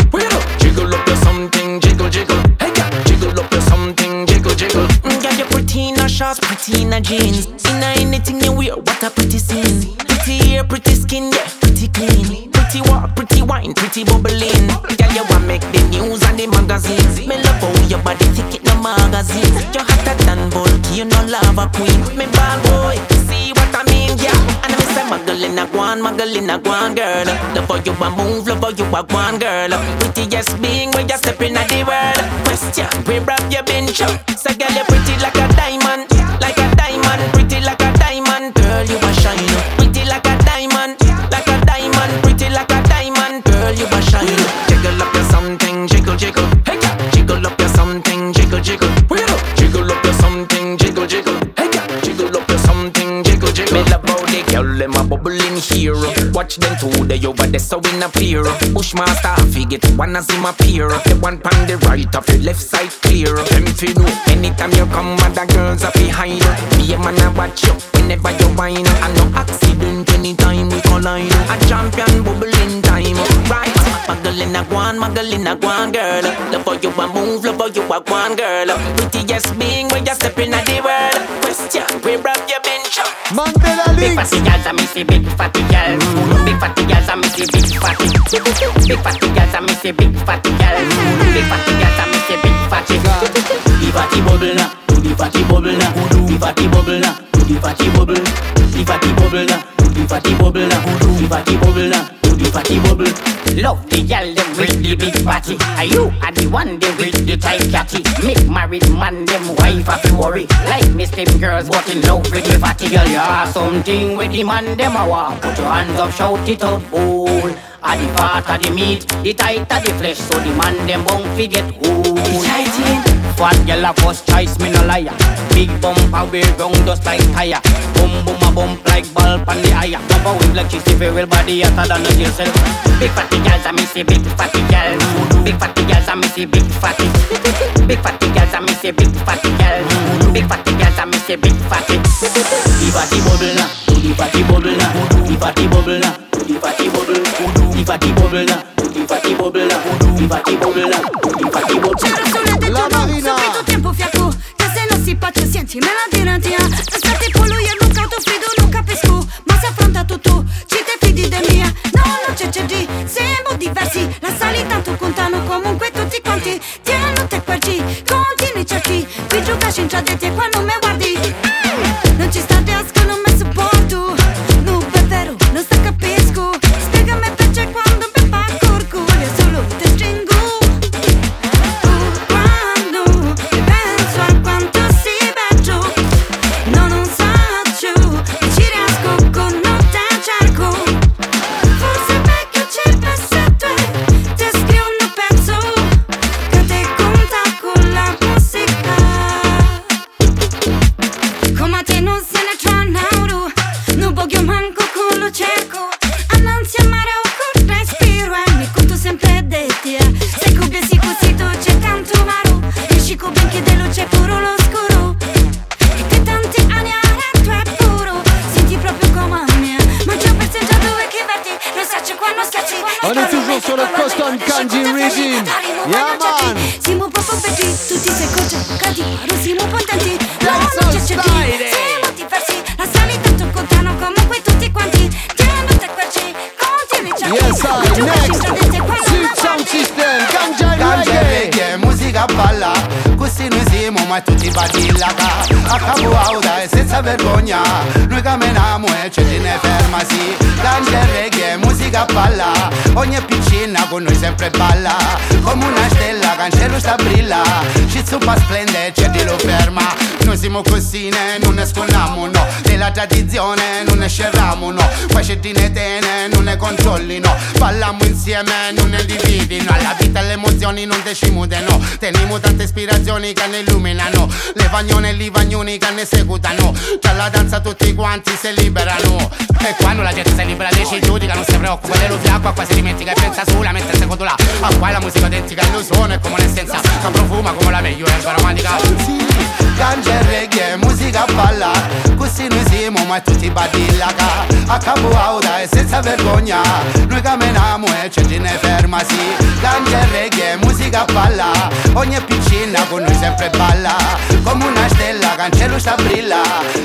Jiggle up your something, jiggle, jiggle. Hey, jiggle up your something, jiggle, jiggle. Yeah, you're pretty in a shorts, pretty in a jeans. In a anything you wear, what a pretty scene. Pretty hair, pretty skin, yeah, pretty clean. Pretty walk, pretty wine, pretty bubbling. Yeah, you wanna make the news and the magazines. Me love how your body thick in the magazine. You're hotter than bulky, you know lava queen. Me bad boy, see what I mean, yeah. And I say Magdalena Guan, girl. Love how you a move, love how you a Guan, girl. Prettiest being when you're stepping at the world. Question, where have you been, chum? Say, girl, you're pretty like a diamond. Like a diamond, pretty like a diamond. Girl, you a shine. Pretty like a diamond. Like a diamond, pretty like a diamond. Girl, you a shine. Jiggle up your something, jiggle, jiggle. Hey, jiggle up your something, jiggle, jiggle. Jiggle up your something, jiggle, jiggle. Hey, jiggle up your something, jiggle, jiggle. Girl, them a bubbling hero. Watch them two, they over there so in a peer. Bushmaster, I get one as him appear. The one pan the right of the left side clear. Them feel you, anytime you come, other girls are behind. Be a man a watch you, whenever you whine. And no accident anytime we collide. A champion bubbling time, right? Magdalena Guan, girl. Love how you a move, love how you a Guan, girl. Prettiest being when you're stepping at the world. Question, where have you been, Chuck? Mandela Lee. Big fatty girls, I miss you. Big fatty girls, big fatty girls, I miss you. Big fatty, big fatty girls, I miss you. Big fatty girls, big fatty girls, I miss you. Big fatty girls. Fatty bubble now, fatty bubble now, fatty bubble now, fatty bubble, fatty bubble now, fatty bubble now, fatty bubble now, fatty bubble. Love the girl them with the big party. Are you are the one they with the tight catty? Make married man them wife happy worry. Like me slim girls what in love with the fatty girl. You are something with the man them a walk. Put your hands up, shout it out, all. Are the fat are the meat, the tight are the flesh. So the man them won't forget old. Fat girl a first choice, me no liar. Big bumper way round just like tire. Boom boom a bump like ball pan the eye. Bump a wave like she see very well body hotter than the yourself. Big fatty girls I miss you, big fatty girls. Big fatty girls I miss you, big fatty. Big fatty girls I miss you, big fatty girls. Big fatty girls I miss you, big fatty. The fatty bubble na, the fatty bubble na, the fatty bubble na, the fatty bubble, the fatty bubble na, the fatty bubble na, the fatty bubble na, the fatty bubble. La Marina. Pa tu senti nella dirantia. State con lui e Luca tu fido, non capisco. Ma si affronta tutto, ci te fidi di mia. No, non c'è di, siamo diversi. La sali tanto contano, comunque tutti quanti. Tieno te perci, continui cerchi. Vi giocaci in tradetti e qua non me guardi. Non ci sta deasco, non me supporto. No, è vero, non sta capisco. Spiegami perché quando mi fa corcone solo te stringo. Che ne illuminano, le vagnone e gli vagnoni che ne esecutano. Tra la danza tutti quanti si liberano. E quando la gente si libera lei ci giudica, non si preoccupa dell'ubriaco, qua si dimentica e pensa sola mentre secondo là. A qua la musica identica illusione è come un'essenza che profuma come la meglio erba romantica. Sì, ganja e reggae, musica balla, così noi siamo ma tutti badillaca. A capo auda e senza vergogna, noi camminiamo e c'è chi ne ferma, sì. Ganja e reggae, musica balla, ogni piccina con noi sempre balla. Come una stella, cancello sta brilla,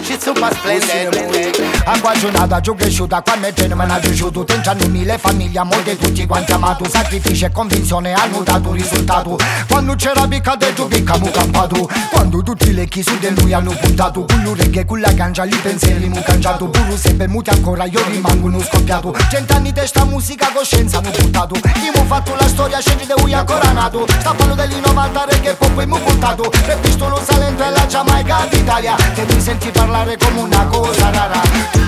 ci zuppa splendente. A qua giornata giù cresciuta, qua me genere me n'ha cresciuto. Tenciano mille famiglie, amore tutti quanti amato. Sacrificio e convinzione hanno dato risultato. Quando c'era piccate giù piccamo campato. Quando tutti le chi su di lui hanno puntato. Con l'orecchie, con la cancia, li pensieri mu cangiato. Puro sempre muti ancora, io rimango uno scoppiato. Cent'anni di sta musica, coscienza hanno buttato. Io ho fatto la storia. Scendi de uia coranato, sta fallo dell'90 reggae pop e mu portato. Per pistolo salento e la Giamaica d'Italia, che mi senti parlare come una cosa rara.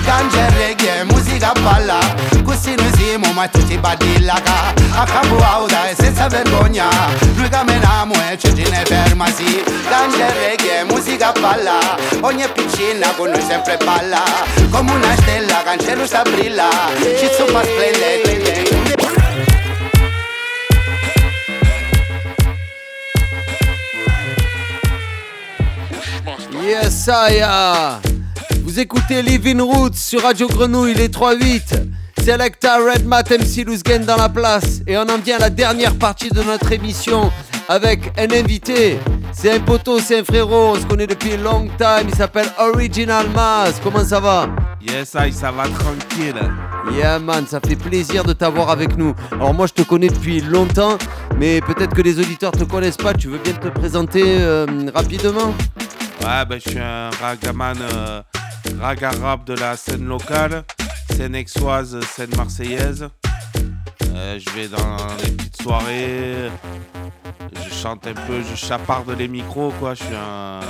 Ganja e reggae, musica balla, così noi siamo ma tutti badillaca. A capo auda e senza vergogna, noi camminiamo e c'è chi ne ferma, sì. Ganja e reggae, musica balla, ogni piccina con noi sempre balla. Come una stella, cancello sta brilla, ci zuppa splendente. Yes, yeah. Vous écoutez Living Roots sur Radio Grenouille, les 3-8. Selecta Red Mat, MC Lousgen dans la place. Et on en vient à la dernière partie de notre émission avec un invité. C'est un poteau, c'est un frérot, on se connaît depuis long time. Il s'appelle Original Maz. Comment ça va? Yes, aïe, ça va tranquille. Yeah man, ça fait plaisir de t'avoir avec nous. Alors moi je te connais depuis longtemps, mais peut-être que les auditeurs te connaissent pas. Tu veux bien te présenter rapidement? Ouais, ben je suis un ragaman, rag arabe de la scène locale, scène aixoise, scène marseillaise. Je vais dans les petites soirées, je chante un peu, je chaparde les micros quoi, je suis un...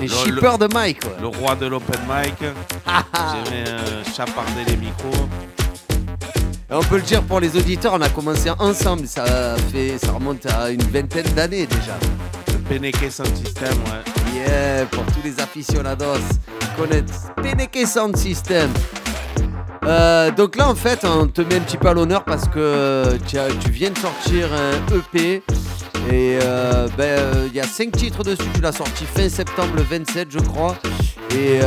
Les shippers de mic quoi. Le roi de l'open mic, j'aimais chaparder les micros. Et on peut le dire pour les auditeurs, on a commencé ensemble, ça remonte à une vingtaine d'années déjà. Le Penequé Sound System, ouais. Yeah, pour tous les aficionados qui connaissent Penequé Sound System. Donc là en fait on te met un petit peu à l'honneur parce que tu viens de sortir un EP et il y a 5 titres dessus, tu l'as sorti fin septembre le 27 je crois et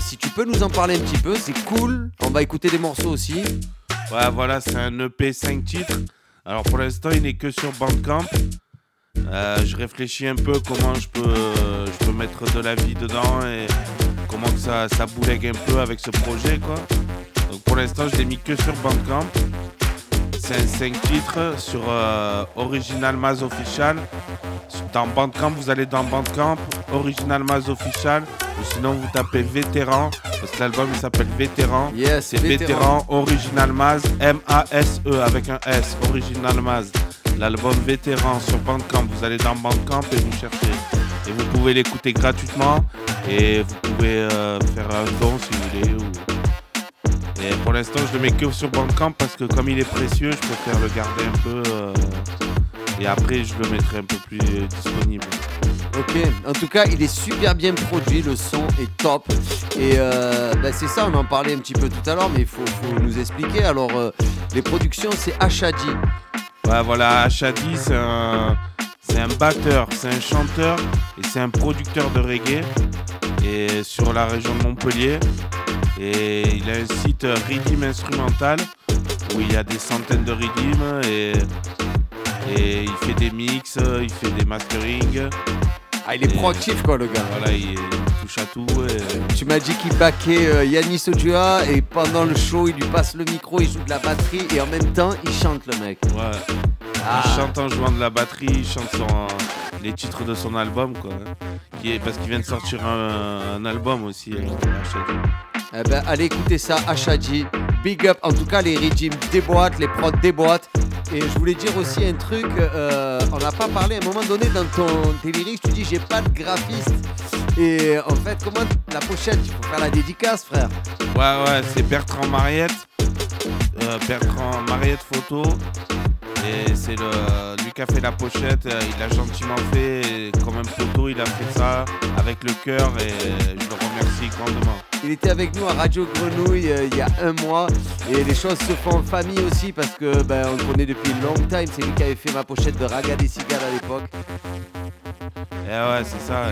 si tu peux nous en parler un petit peu c'est cool, on va écouter des morceaux aussi. Ouais voilà c'est un EP 5 titres, alors pour l'instant il n'est que sur Bandcamp, je réfléchis un peu comment je peux mettre de la vie dedans et comment ça boulegue un peu avec ce projet quoi. Donc pour l'instant, je l'ai mis que sur Bandcamp. C'est un 5 titres sur Original Maz Official. Dans Bandcamp, vous allez dans Bandcamp, Original Maz Official. Ou sinon, vous tapez Vétéran. Parce que l'album, il s'appelle Vétéran. Yes, c'est Vétéran Original Maz, M-A-S-E avec un S, Original Maz. L'album Vétéran sur Bandcamp. Vous allez dans Bandcamp et vous cherchez. Et vous pouvez l'écouter gratuitement. Et vous pouvez faire un don si vous voulez. Et pour l'instant, je le mets que sur Bandcamp parce que comme il est précieux, je préfère le garder un peu et après, je le mettrai un peu plus disponible. Ok, en tout cas, il est super bien produit, le son est top. Et c'est ça, on en parlait un petit peu tout à l'heure, mais il faut nous expliquer. Alors, les productions, c'est Achadi. Ouais, voilà, Achadi, c'est un batteur, c'est un chanteur et c'est un producteur de reggae et sur la région de Montpellier. Et il a un site Rhythm Instrumental où il y a des centaines de rhythms et il fait des mix, il fait des mastering. Ah, il est proactif quoi le gars. Voilà, il touche à tout. Tu m'as dit qu'il backait Yannis Oduah et pendant le show, il lui passe le micro, il joue de la batterie et en même temps, il chante le mec. Ouais. Ah. Il chante en jouant de la batterie, il chante les titres de son album quoi. Parce qu'il vient de sortir un album aussi. Allez écouter ça, Achadi, big up, en tout cas les régimes déboîtent, les prods déboîtent. Et je voulais dire aussi un truc, on n'a pas parlé à un moment donné dans tes lyrics, tu dis j'ai pas de graphiste. Et en fait, comment la pochette, il faut faire la dédicace frère. Ouais, c'est Bertrand Mariette photo. Et c'est lui qui a fait la pochette, il l'a gentiment fait, et comme un poteau, il a fait ça avec le cœur et je le remercie grandement. Il était avec nous à Radio Grenouille il y a un mois et les choses se font en famille aussi parce que on le connaît depuis longtemps, c'est lui qui avait fait ma pochette de Raga des Cigales à l'époque. Et ouais, c'est ça.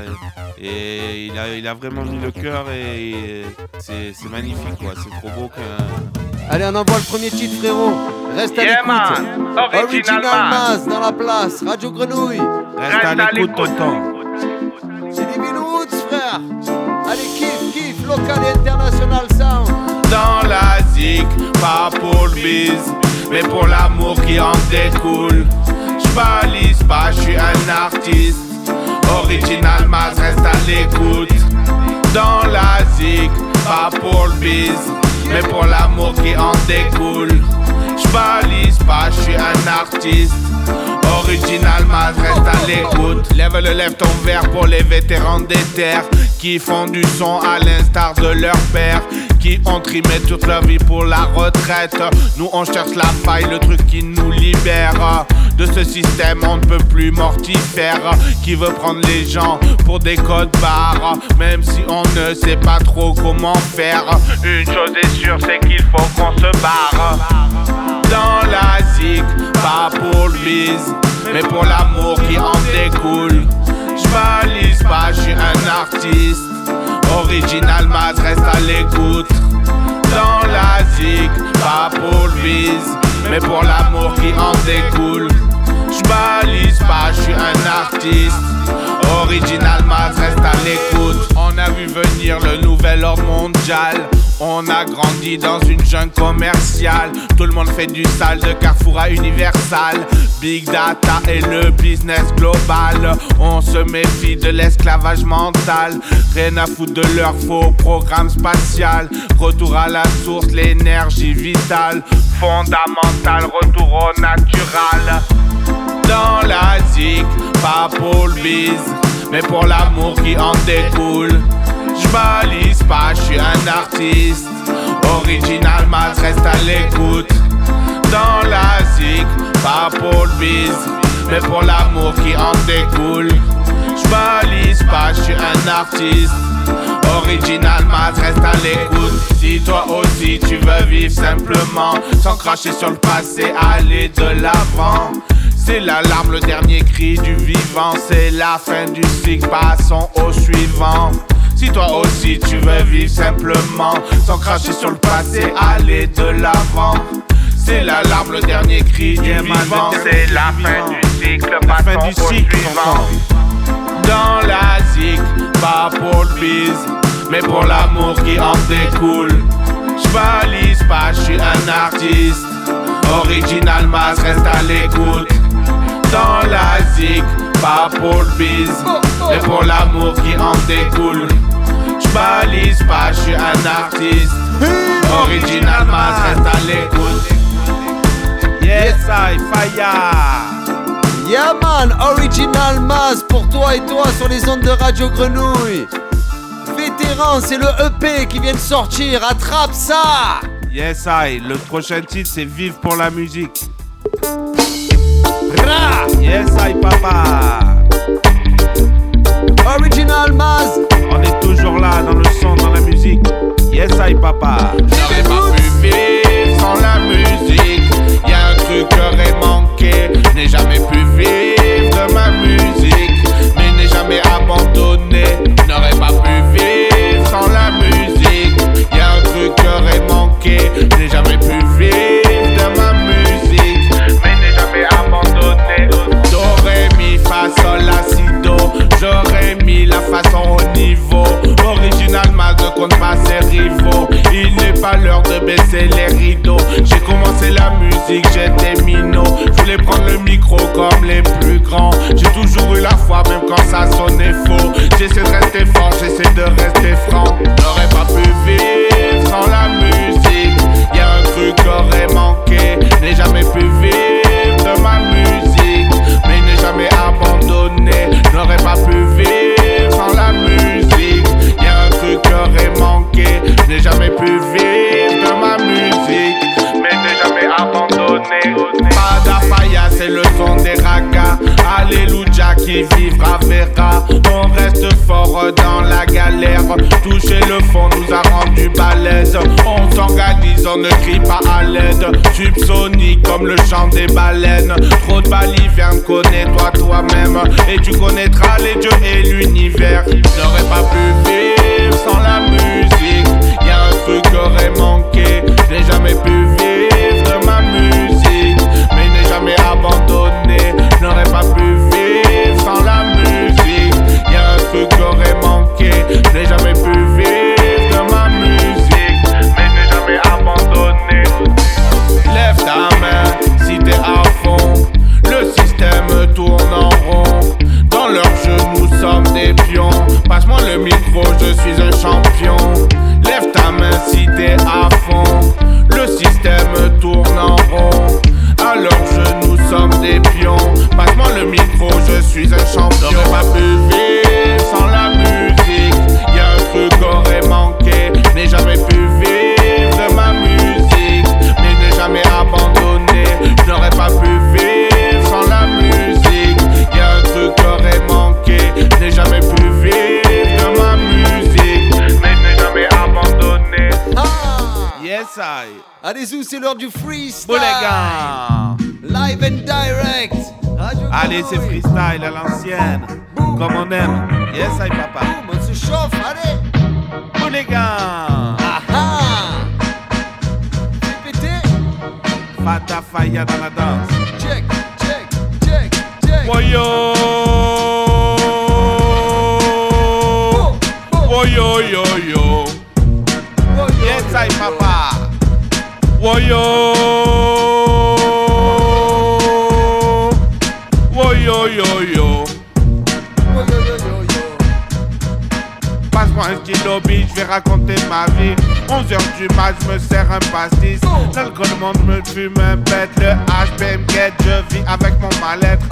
Et il a vraiment mis le cœur et c'est magnifique quoi, c'est trop beau que... Allez, on envoie le premier titre, frérot. Reste à l'écoute. Original Maz dans la place. Radio Grenouille. Reste à l'écoute, tonton. C'est Living Roots, frère. Allez, kiff, local et international sound. Dans la zik, pas pour le bise, mais pour l'amour qui en découle. J'valise pas, j'suis un artiste. Original Maz, reste à l'écoute. Dans la zik, pas pour le bise, mais pour l'amour qui en découle. J'valise pas, j'suis un artiste. Original Maz, reste à l'écoute. Lève ton verre pour les vétérans des terres qui font du son à l'instar de leur père, qui ont trimé toute leur vie pour la retraite. Nous on cherche la faille, le truc qui nous libère de ce système on ne peut plus mortifère, qui veut prendre les gens pour des codes barres, même si on ne sait pas trop comment faire. Une chose est sûre, c'est qu'il faut qu'on se barre. Dans la zik, pas pour le bise, mais pour l'amour qui en découle. J'valise pas, j'suis un artiste. Original Maz, reste à l'écoute. Dans la zik, pas pour le bise, mais pour l'amour qui en découle. J'balise pas, j'suis un artiste. Original Maz, reste à l'écoute. On a vu venir le nouvel ordre mondial. On a grandi dans une jungle commerciale. Tout le monde fait du sale de Carrefour à Universal. Big data et le business global. On se méfie de l'esclavage mental. Rien à foutre de leur faux programme spatial. Retour à la source, l'énergie vitale fondamentale, retour au naturel. Dans la zik, pas pour le bise, mais pour l'amour qui en découle. J'balise pas, j'suis un artiste. Original Maz, reste à l'écoute. Dans la zik, pas pour le bise, mais pour l'amour qui en découle. J'balise pas, j'suis un artiste. Original Maz, reste à l'écoute. Si toi aussi tu veux vivre simplement, sans cracher sur le passé, aller de l'avant. C'est l'alarme, le dernier cri du vivant. C'est la fin du cycle, passons au suivant. Si toi aussi tu veux vivre simplement, sans cracher sur le passé, aller de l'avant. C'est l'alarme, le dernier cri du vivant. C'est la fin du cycle, passons au suivant. Dans la zik, pas pour le bise, mais pour l'amour qui en découle. J'valise pas, j'suis un artiste. Original Maz, reste à l'écoute. Dans la zik, pas pour le bise, mais pour l'amour qui en découle. J'balise pas, j'suis un artiste. Original Maz, reste à l'écoute. Yes, I fire. Yeah man, Original Maz pour toi et toi sur les ondes de Radio Grenouille. Vétéran, c'est le EP qui vient de sortir, attrape ça. Yes I, le prochain titre c'est Vive pour la musique. Ra. Yes I papa. Original Maz. On est toujours là dans le son, dans la musique. Yes I papa. J'aurais pas pu vivre sans la musique. Y'a un truc qui aurait manqué. N'ai jamais pu vivre de ma musique, mais n'ai jamais abandonné. N'aurais pas pu vivre sans la musique. Y'a un truc qui aurait manqué. N'ai jamais pu vivre de ma musique, mais n'ai jamais abandonné. J'aurais mis fa sol la si do. J'aurais mis la façon au niveau. Original Maz ne compte pas ses rivaux. Il n'est pas l'heure de baisser les rideaux. J'ai commencé la musique, j'étais minot. Je voulais prendre le micro comme les plus grands. J'ai toujours eu la foi même quand ça sonnait faux. J'essaie de rester fort, j'essaie de rester franc. J'aurais pas pu vivre sans la musique. Y'a un truc qu'aurait manqué. N'ai jamais pu vivre de ma musique, mais n'ai jamais abandonné. N'aurais pas pu vivre sans la musique. Y'a un truc qu'aurait manqué. N'ai jamais pu vivre de ma musique, mais n'ai jamais abandonné. Padafaya, c'est le son des ragas. Alléluia qui vivra verra. On reste fort dans la galère. Toucher le fond nous a rendu balèze. On s'organise, on ne crie pas à l'aide. Subsonique comme le chant des baleines. Trop de balivernes, connais-toi toi-même, et tu connaîtras les dieux et l'univers. N'aurais pas pu vivre sans la musique. Y'a un truc qu'aurait manqué. J'ai jamais pu vivre de ma musique, mais n'ai jamais abandonné. N'aurais pas pu vivre sans la musique. Y'a un truc qu'aurait manqué. N'ai jamais pu vivre de ma musique, mais n'ai jamais abandonné. Lève ta main si t'es à fond. Le système tourne en rond. Dans leurs jeux nous sommes des pions. Passe-moi le micro, je suis un champion. Lève ta main si t'es à fond. Le système tourne en rond. Alors je nous sommes des pions. Passe-moi le micro, je suis un champion. J'aurais pas pu vivre sans la musique. Y'a un truc qu'aurait manqué. N'ai jamais pu vivre de ma musique, mais n'ai jamais abandonné. J'aurais pas pu vivre sans la musique. Y'a un truc qu'aurait manqué. N'ai jamais pu vivre de ma musique, mais n'ai jamais abandonné. Yes I. Allez-y, c'est l'heure du freestyle. Live and direct. Allez, c'est freestyle à l'ancienne, comme on aime. Yes I papa. On se chauffe, allez. Bon les gars. Aha. Pété. Fata faya dans la danse. Check, check, check, check. Woyo. Woyo yo yo. Yes Sai Papa. Woyo, woyo yo yo. Passe-moi un kilo bitch, je vais raconter ma vie. 11h du mat, je me sers un pastis. L'alcool monte, me fume un bête. Le HPM guette, je vis avec mon mal-être.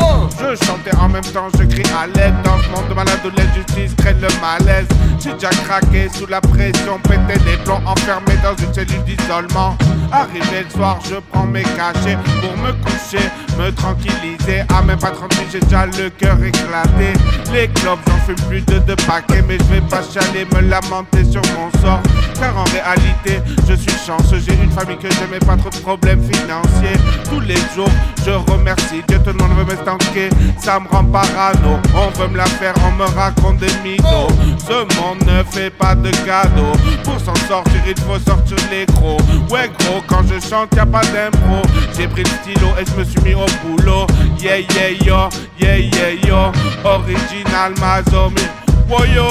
Je chantais en même temps, je crie à l'aide. Dans ce monde de malade où l'injustice crée le malaise. J'ai déjà craqué sous la pression, pété des plombs, enfermé dans une cellule d'isolement. Arrivé le soir, je prends mes cachets pour me coucher, me tranquilliser. À même pas 30 minutes, j'ai déjà le cœur éclaté. Les clopes, j'en fume plus de 2 paquets. Mais je vais pas chialer, me lamenter sur mon sort. Car en réalité, je suis chanceux, j'ai une famille que j'aimais, pas trop de problèmes financiers. Tous les jours, je remercie Dieu, tout le monde veut m'estanquer. Ça me rend parano, on veut me la faire, on me raconte des mythos. Ce monde ne fait pas de cadeaux. Pour s'en sortir, il faut sortir les crocs. Ouais gros, quand je chante, y'a pas d'impro. J'ai pris le stylo et je me suis mis au boulot. Yeah yeah yo, yeah yeah yo. Original Maz, woyo.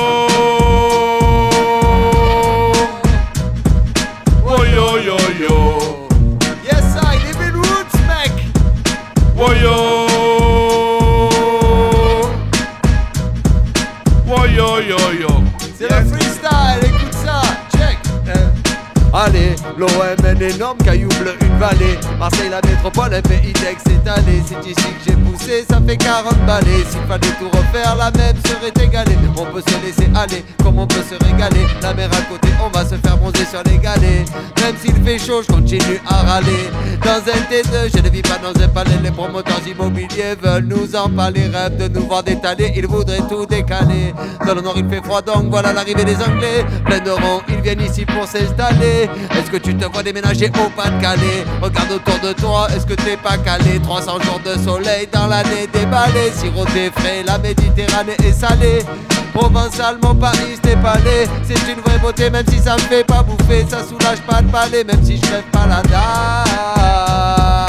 Oh yo yo yo. Yes I Living Roots mec. Oh yo yo yo. C'est yes. Le freestyle, écoute ça, check. Allez, l'OM un énorme caillou bleu, une vallée. Marseille la métropole, un pays d'excétalé. C'est ici que j'ai poussé, ça fait 40 balais. S'il fallait tout refaire, la même serait égalée. On peut se laisser aller, comme on peut se régaler. La mer à côté, on va se faire bronzer sur les galets. Même s'il fait chaud, je continue à râler. Dans un T2, je ne vis pas dans un palais. Les promoteurs immobiliers veulent nous emballer. Rêvent de nous voir détaler, ils voudraient tout décaler. Dans le nord il fait froid, donc voilà l'arrivée des Anglais. Plein de ronds, ils viennent ici pour s'installer. Est-ce que tu te vois déménager au Pas-de-Calais? Regarde autour de toi, est-ce que t'es pas calé? 300 jours de soleil dans l'année déballée. Siroté frais, la Méditerranée est salée. Provençal, mon Paris, t'es palais. C'est une vraie beauté, même si ça me fait pas bouffer. Ça soulage pas de palais, même si je rêve pas la dalle.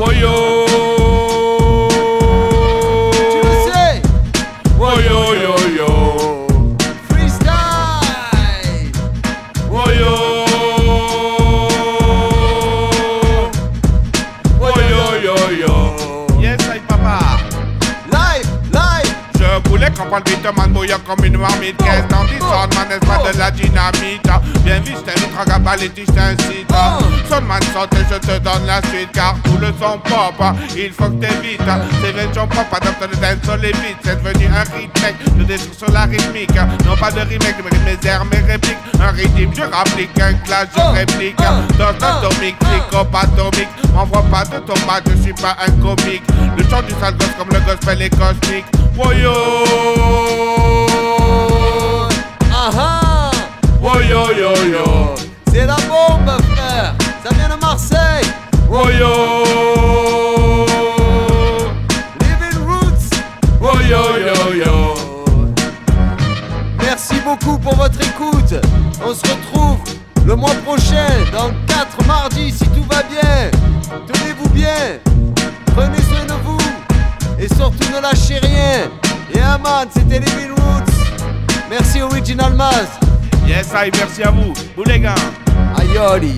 Woyo, tu le sais. Woyo yo yo. Freestyle. Woyo. Quand on vite, man bouillant comme une marmite. Qu'est-ce dans du son, man, n'est-ce pas de la dynamite? Bien vu, je t'invite, regarde pas les tiges, t'incite. Son, man, saute et je te donne la suite. Car tout le son pop, il faut que t'évites. C'est vrai, j'en pop, adopte le dance sur les vides. C'est devenu un rythme, je déchire sur la rythmique. Non pas de remake, je mérite mes airs, mes répliques. Un rythme, je rapplique, un clash, je réplique. Dans l'atomique, clique atomique. M'envoie pas de tomate, je suis pas un comique. Le chant du sale gosse comme le gospel est cosmique. Woyo, aha, woyo yo yo. C'est la bombe frère, ça vient de Marseille. Woyo, Living Roots. Woyo yo yo. Merci beaucoup pour votre écoute. On se retrouve le mois prochain, dans 4 mardis si tout va bien. Tenez-vous bien, prenez soin de vous. Et surtout ne lâchez rien. Yeah man, c'était Living Roots. Merci Original Maz. Yes, I, merci à vous, vous les gars. Ayoli.